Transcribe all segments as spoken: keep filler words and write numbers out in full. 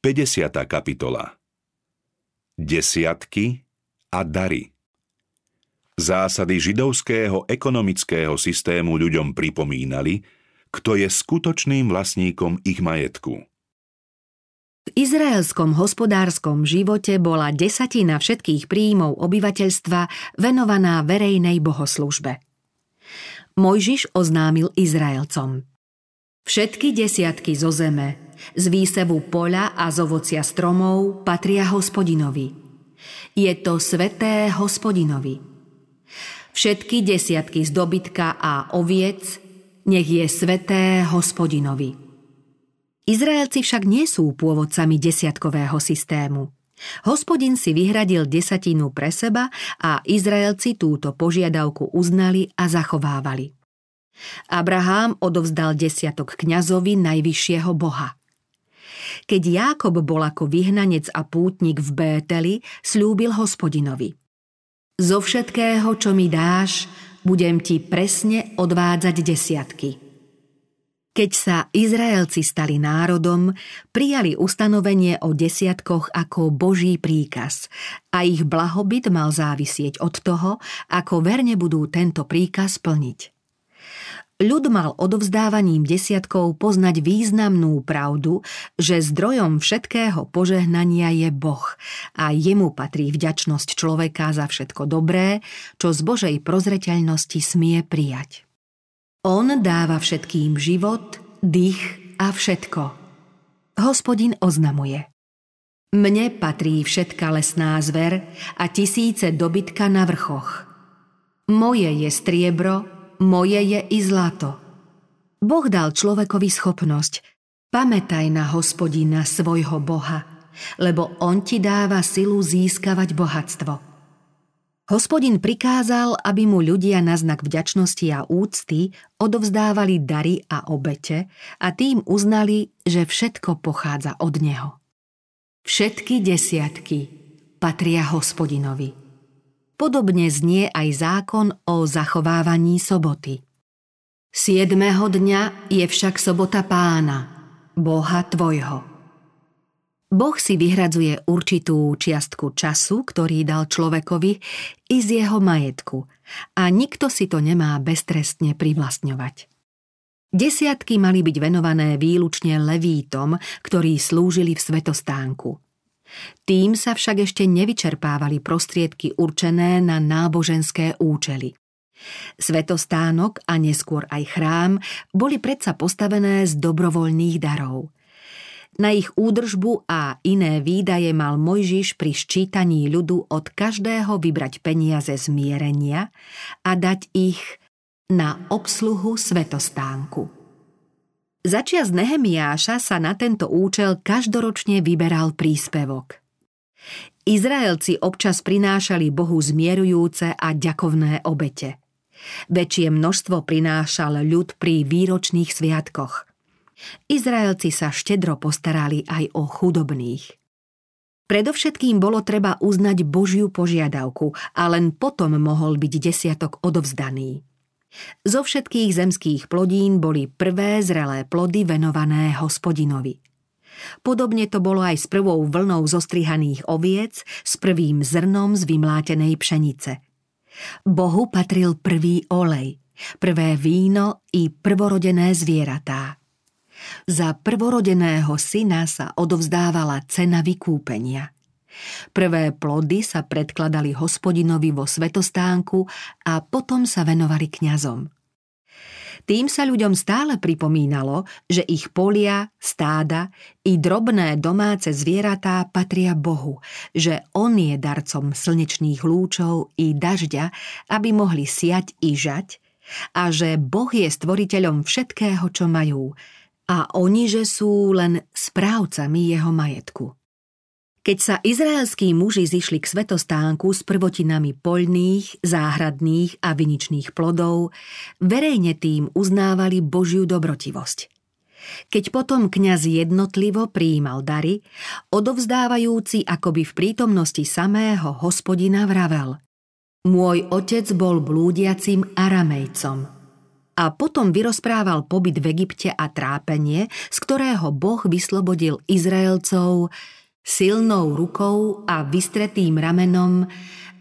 päťdesiata kapitola. Desiatky a dary. Zásady židovského ekonomického systému ľuďom pripomínali, kto je skutočným vlastníkom ich majetku. V izraelskom hospodárskom živote bola desatina všetkých príjmov obyvateľstva venovaná verejnej bohoslužbe. Mojžiš oznámil Izraelcom: všetky desiatky zo zeme, z výsevu poľa a z ovocia stromov patria Hospodinovi. Je to sveté Hospodinovi. Všetky desiatky z dobytka a oviec nech je sveté Hospodinovi. Izraelci však nie sú pôvodcami desiatkového systému. Hospodin si vyhradil desatinu pre seba a Izraelci túto požiadavku uznali a zachovávali. Abrahám odovzdal desiatok kňazovi najvyššieho Boha. Keď Jákob bol ako vyhnanec a pútnik v Bételi, slúbil Hospodinovi: zo všetkého, čo mi dáš, budem ti presne odvádzať desiatky. Keď sa Izraelci stali národom, prijali ustanovenie o desiatkoch ako Boží príkaz a ich blahobyt mal závisieť od toho, ako verne budú tento príkaz plniť. Ľud mal odovzdávaním desiatkov poznať významnú pravdu, že zdrojom všetkého požehnania je Boh a jemu patrí vďačnosť človeka za všetko dobré, čo z Božej prozreteľnosti smie prijať. On dáva všetkým život, dých a všetko. Hospodin oznamuje: mne patrí všetka lesná zver a tisíce dobytka na vrchoch. Moje je striebro, moje je i zlato. Boh dal človekovi schopnosť: pamätaj na Hospodina, svojho Boha, lebo on ti dáva silu získavať bohatstvo. Hospodin prikázal, aby mu ľudia na znak vďačnosti a úcty odovzdávali dary a obete a tým uznali, že všetko pochádza od neho. Všetky desiatky patria Hospodinovi. Podobne znie aj zákon o zachovávaní soboty. Siedmeho dňa je však sobota Pána, Boha tvojho. Boh si vyhradzuje určitú čiastku času, ktorý dal človekovi, i z jeho majetku a nikto si to nemá beztrestne privlastňovať. Desiatky mali byť venované výlučne levítom, ktorí slúžili v svätostánku. Tým sa však ešte nevyčerpávali prostriedky určené na náboženské účely. Svätostánok a neskôr aj chrám boli predsa postavené z dobrovoľných darov. Na ich údržbu a iné výdaje mal Mojžiš pri ščítaní ľudu od každého vybrať peniaze z mierenia a dať ich na obsluhu svätostánku. Začias Nehemiáša sa na tento účel každoročne vyberal príspevok. Izraelci občas prinášali Bohu zmierujúce a ďakovné obete. Väčšie množstvo prinášal ľud pri výročných sviatkoch. Izraelci sa štedro postarali aj o chudobných. Predovšetkým bolo treba uznať Božiu požiadavku a len potom mohol byť desiatok odovzdaný. Zo všetkých zemských plodín boli prvé zrelé plody venované Hospodinovi. Podobne to bolo aj s prvou vlnou zostrihaných oviec, s prvým zrnom z vymlátenej pšenice. Bohu patril prvý olej, prvé víno i prvorodené zvieratá. Za prvorodeného syna sa odovzdávala cena vykúpenia. Prvé plody sa predkladali Hospodinovi vo svätostánku a potom sa venovali kňazom. Tým sa ľuďom stále pripomínalo, že ich polia, stáda i drobné domáce zvieratá patria Bohu, že on je darcom slnečných lúčov i dažďa, aby mohli siať i žať, a že Boh je stvoriteľom všetkého, čo majú, a oni že sú len správcami jeho majetku. Keď sa izraelskí muži zišli k svätostánku s prvotinami poľných, záhradných a viničných plodov, verejne tým uznávali Božiu dobrotivosť. Keď potom kňaz jednotlivo prijímal dary, odovzdávajúci akoby v prítomnosti samého Hospodina vravel: môj otec bol blúdiacim Aramejcom a a potom vyrozprával pobyt v Egypte a trápenie, z ktorého Boh vyslobodil Izraelcov silnou rukou a vystretým ramenom,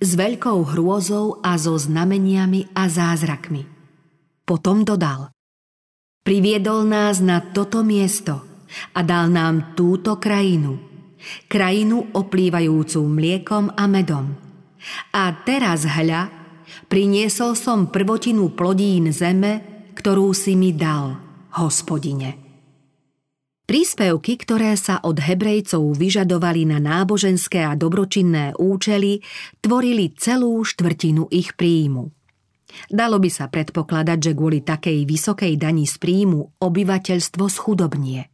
s veľkou hrôzou a so znameniami a zázrakmi. Potom dodal: priviedol nás na toto miesto a dal nám túto krajinu, krajinu oplývajúcu mliekom a medom. A teraz hľa, priniesol som prvotinu plodín zeme, ktorú si mi dal, Hospodine. Príspevky, ktoré sa od Hebrejcov vyžadovali na náboženské a dobročinné účely, tvorili celú štvrtinu ich príjmu. Dalo by sa predpokladať, že kvôli takej vysokej dani z príjmu obyvateľstvo schudobnie.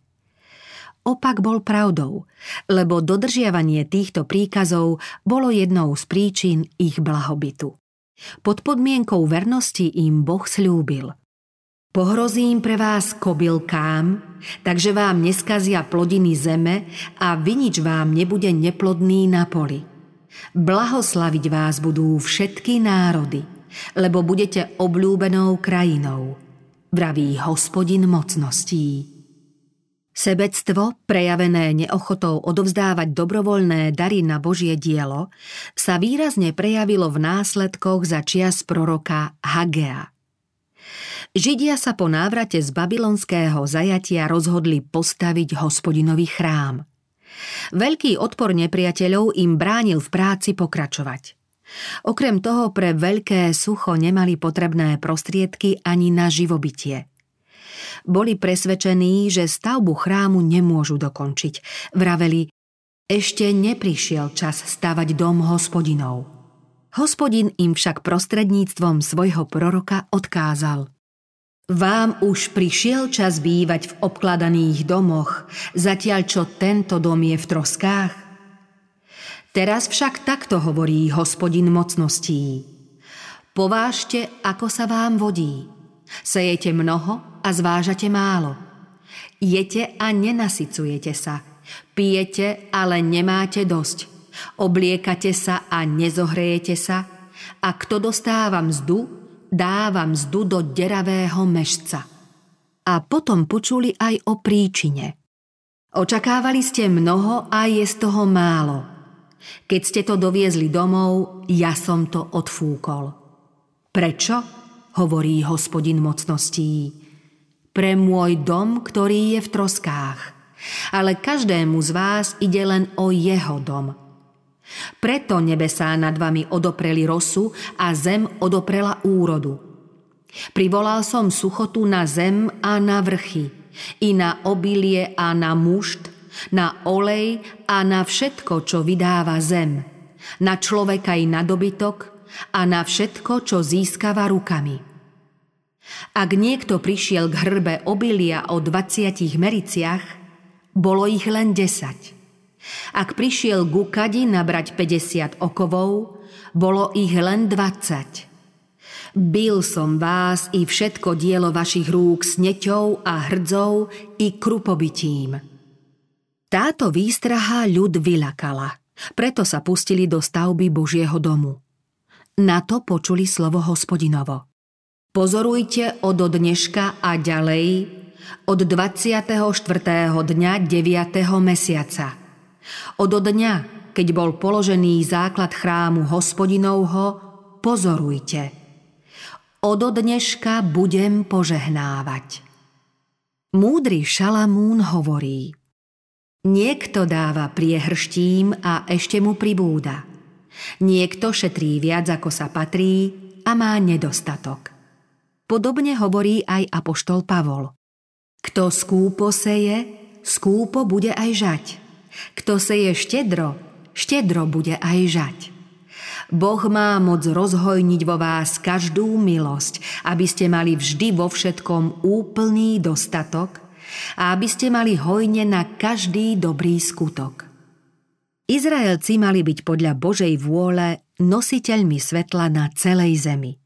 Opak bol pravdou, lebo dodržiavanie týchto príkazov bolo jednou z príčin ich blahobytu. Pod podmienkou vernosti im Boh sľúbil: pohrozím pre vás kobylkám, takže vám neskazia plodiny zeme a vinič vám nebude neplodný na poli. Blahoslaviť vás budú všetky národy, lebo budete obľúbenou krajinou, vraví Hospodin mocností. Sebectvo, prejavené neochotou odovzdávať dobrovoľné dary na Božie dielo, sa výrazne prejavilo v následkoch za čias proroka Hagea. Židia sa po návrate z babylonského zajatia rozhodli postaviť Hospodinový chrám. Veľký odpor nepriateľov im bránil v práci pokračovať. Okrem toho pre veľké sucho nemali potrebné prostriedky ani na živobytie. Boli presvedčení, že stavbu chrámu nemôžu dokončiť. Vraveli: ešte neprišiel čas stavať dom Hospodinov. Hospodin im však prostredníctvom svojho proroka odkázal: vám už prišiel čas bývať v obkladaných domoch, zatiaľ čo tento dom je v troskách. Teraz však takto hovorí Hospodin mocností: povážte, ako sa vám vodí. Sejete mnoho a zvážate málo. Jete a nenasycujete sa. Pijete, ale nemáte dosť. Obliekate sa a nezohrejete sa. A kto dostáva mzdu, dáva mzdu do deravého mešca. A potom počuli aj o príčine. Očakávali ste mnoho a je z toho málo. Keď ste to doviezli domov, ja som to odfúkol. Prečo? Hovorí Hospodin mocností. Pre môj dom, ktorý je v troskách. Ale každému z vás ide len o jeho dom. Preto nebesá nad vami odopreli rosu a zem odoprela úrodu. Privolal som suchotu na zem a na vrchy, i na obilie a na mušt, na olej a na všetko, čo vydáva zem, na človeka i na dobytok a na všetko, čo získava rukami. Ak niekto prišiel k hrbe obilia o dvadsiatich mericiach, bolo ich len desať. Ak prišiel ku kadi nabrať päťdesiat okovov, bolo ich len dvadsať. Bil som vás i všetko dielo vašich rúk sneťou a hrdzou i krupobytím. Táto výstraha ľud vylakala, preto sa pustili do stavby Božieho domu. Na to počuli slovo Hospodinovo: pozorujte od dneška a ďalej, od dvadsiateho štvrtého dňa deviateho mesiaca. Od dňa, keď bol položený základ chrámu Hospodinovho, pozorujte. Od dneška budem požehnávať. Múdry Šalamún hovorí: niekto dáva priehrštím a ešte mu pribúda. Niekto šetrí viac, ako sa patrí, a má nedostatok. Podobne hovorí aj apoštol Pavol: kto skúpo seje, skúpo bude aj žať. Kto seje štedro, štedro bude aj žať. Boh má moc rozhojniť vo vás každú milosť, aby ste mali vždy vo všetkom úplný dostatok a aby ste mali hojne na každý dobrý skutok. Izraelci mali byť podľa Božej vôle nositeľmi svetla na celej zemi.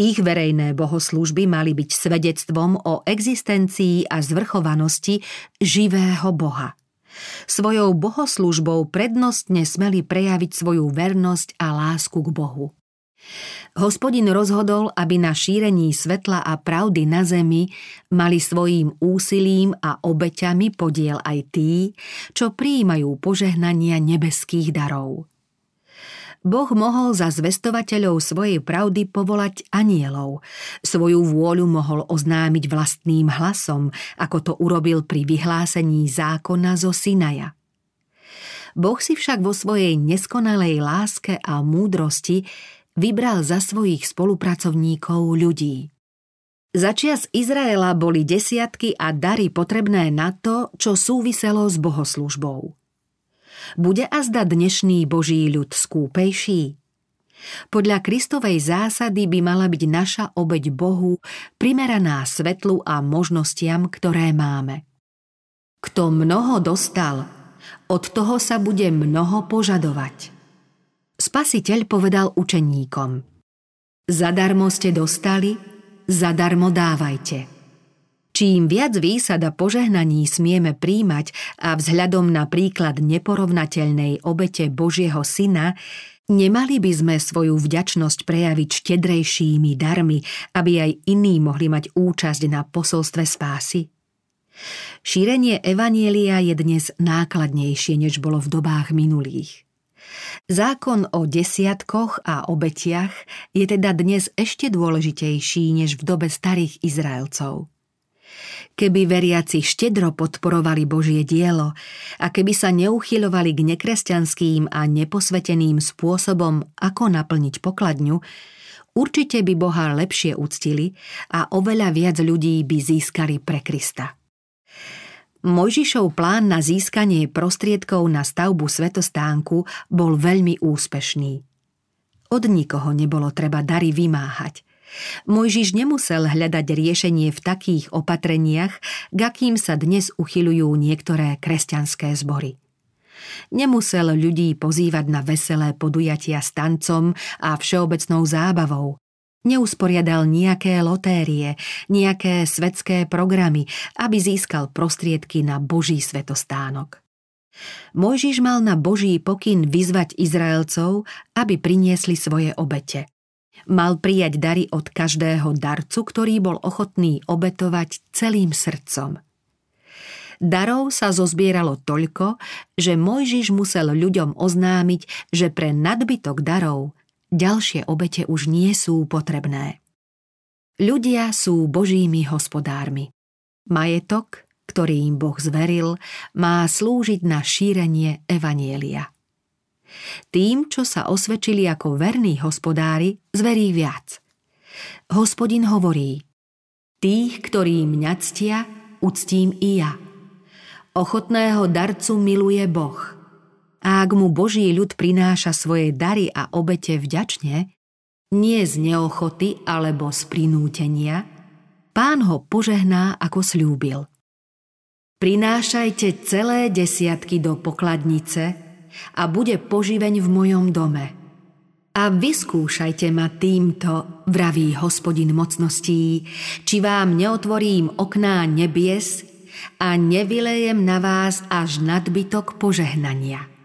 Ich verejné bohoslúžby mali byť svedectvom o existencii a zvrchovanosti živého Boha. Svojou bohoslúžbou prednostne smeli prejaviť svoju vernosť a lásku k Bohu. Hospodin rozhodol, aby na šírení svetla a pravdy na zemi mali svojím úsilím a obeťami podiel aj tí, čo prijímajú požehnania nebeských darov. Boh mohol za zvestovateľov svojej pravdy povolať anjelov, svoju vôľu mohol oznámiť vlastným hlasom, ako to urobil pri vyhlásení zákona zo Sinaja. Boh si však vo svojej neskonalej láske a múdrosti vybral za svojich spolupracovníkov ľudí. Začias Izraela boli desiatky a dary potrebné na to, čo súviselo s bohoslužbou. Bude azda dnešný Boží ľud skúpejší? Podľa Kristovej zásady by mala byť naša obeť Bohu primeraná svetlu a možnostiam, ktoré máme. Kto mnoho dostal, od toho sa bude mnoho požadovať. Spasiteľ povedal učeníkom: zadarmo ste dostali, zadarmo dávajte. Čím viac výsada požehnaní smieme príjmať a vzhľadom na príklad neporovnateľnej obete Božieho Syna, nemali by sme svoju vďačnosť prejaviť štedrejšími darmi, aby aj iní mohli mať účasť na posolstve spásy? Šírenie evanjelia je dnes nákladnejšie, než bolo v dobách minulých. Zákon o desiatkoch a obetiach je teda dnes ešte dôležitejší, než v dobe starých Izraelcov. Keby veriaci štedro podporovali Božie dielo a keby sa neuchyľovali k nekresťanským a neposveteným spôsobom, ako naplniť pokladňu, určite by Boha lepšie uctili a oveľa viac ľudí by získali pre Krista. Mojžišov plán na získanie prostriedkov na stavbu svätostánku bol veľmi úspešný. Od nikoho nebolo treba dary vymáhať. Mojžiš nemusel hľadať riešenie v takých opatreniach, k akým sa dnes uchyľujú niektoré kresťanské zbory. Nemusel ľudí pozývať na veselé podujatia s tancom a všeobecnou zábavou. Neusporiadal nejaké lotérie, nejaké svetské programy, aby získal prostriedky na Boží svätostánok. Mojžiš mal na Boží pokyn vyzvať Izraelcov, aby priniesli svoje obete. Mal prijať dary od každého darcu, ktorý bol ochotný obetovať celým srdcom. Darov sa zozbieralo toľko, že Mojžiš musel ľuďom oznámiť, že pre nadbytok darov ďalšie obete už nie sú potrebné. Ľudia sú Božími hospodármi. Majetok, ktorý im Boh zveril, má slúžiť na šírenie evanjelia. Tým, čo sa osvedčili ako verní hospodári, zverí viac. Hospodin hovorí: tých, ktorí mňa ctia, uctím i ja. Ochotného darcu miluje Boh. A ak mu Boží ľud prináša svoje dary a obete vďačne, nie z neochoty alebo z prinútenia, Pán ho požehná, ako sľúbil. Prinášajte celé desiatky do pokladnice a bude poživeň v mojom dome. A vyskúšajte ma týmto, vraví Hospodin mocností, či vám neotvorím okná nebies a nevylejem na vás až nadbytok požehnania.